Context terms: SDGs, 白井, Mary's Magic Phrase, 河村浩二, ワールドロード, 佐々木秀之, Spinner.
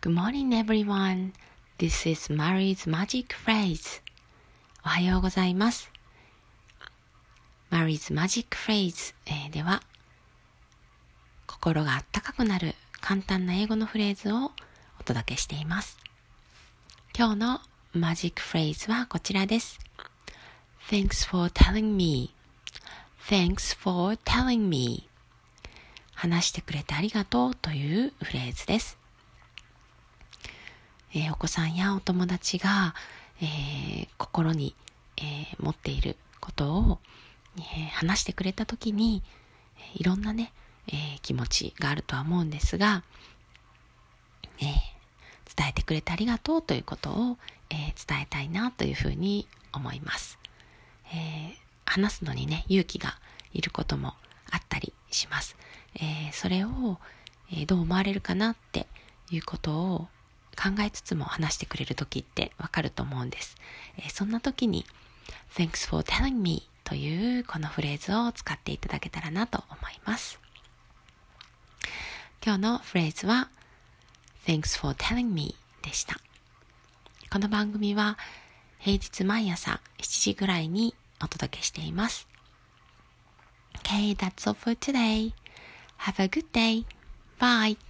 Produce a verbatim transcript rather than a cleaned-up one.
Good morning, everyone. This is Mary's Magic Phrase. おはようございます。Mary's Magic Phrase では、心があったかくなる簡単な英語のフレーズをお届けしています。今日のマジックフレーズはこちらです。Thanks for telling me. Thanks for telling me. 話してくれてありがとうというフレーズです。えー、お子さんやお友達が、えー、心に、えー、持っていることを、えー、話してくれたときに、いろんなね、えー、気持ちがあるとは思うんですが、えー、伝えてくれてありがとうということを、えー、伝えたいなというふうに思います、えー、話すのにね、勇気がいることもあったりします、えー、それを、えー、どう思われるかなっていうことを考えつつも話してくれる時ってわかると思うんです、えー、そんな時に Thanks for telling me というこのフレーズを使っていただけたらなと思います。今日のフレーズは Thanks for telling me でした。この番組は平日毎朝しちじぐらいにお届けしています。 Okay, that's all for today. Have a good day. Bye.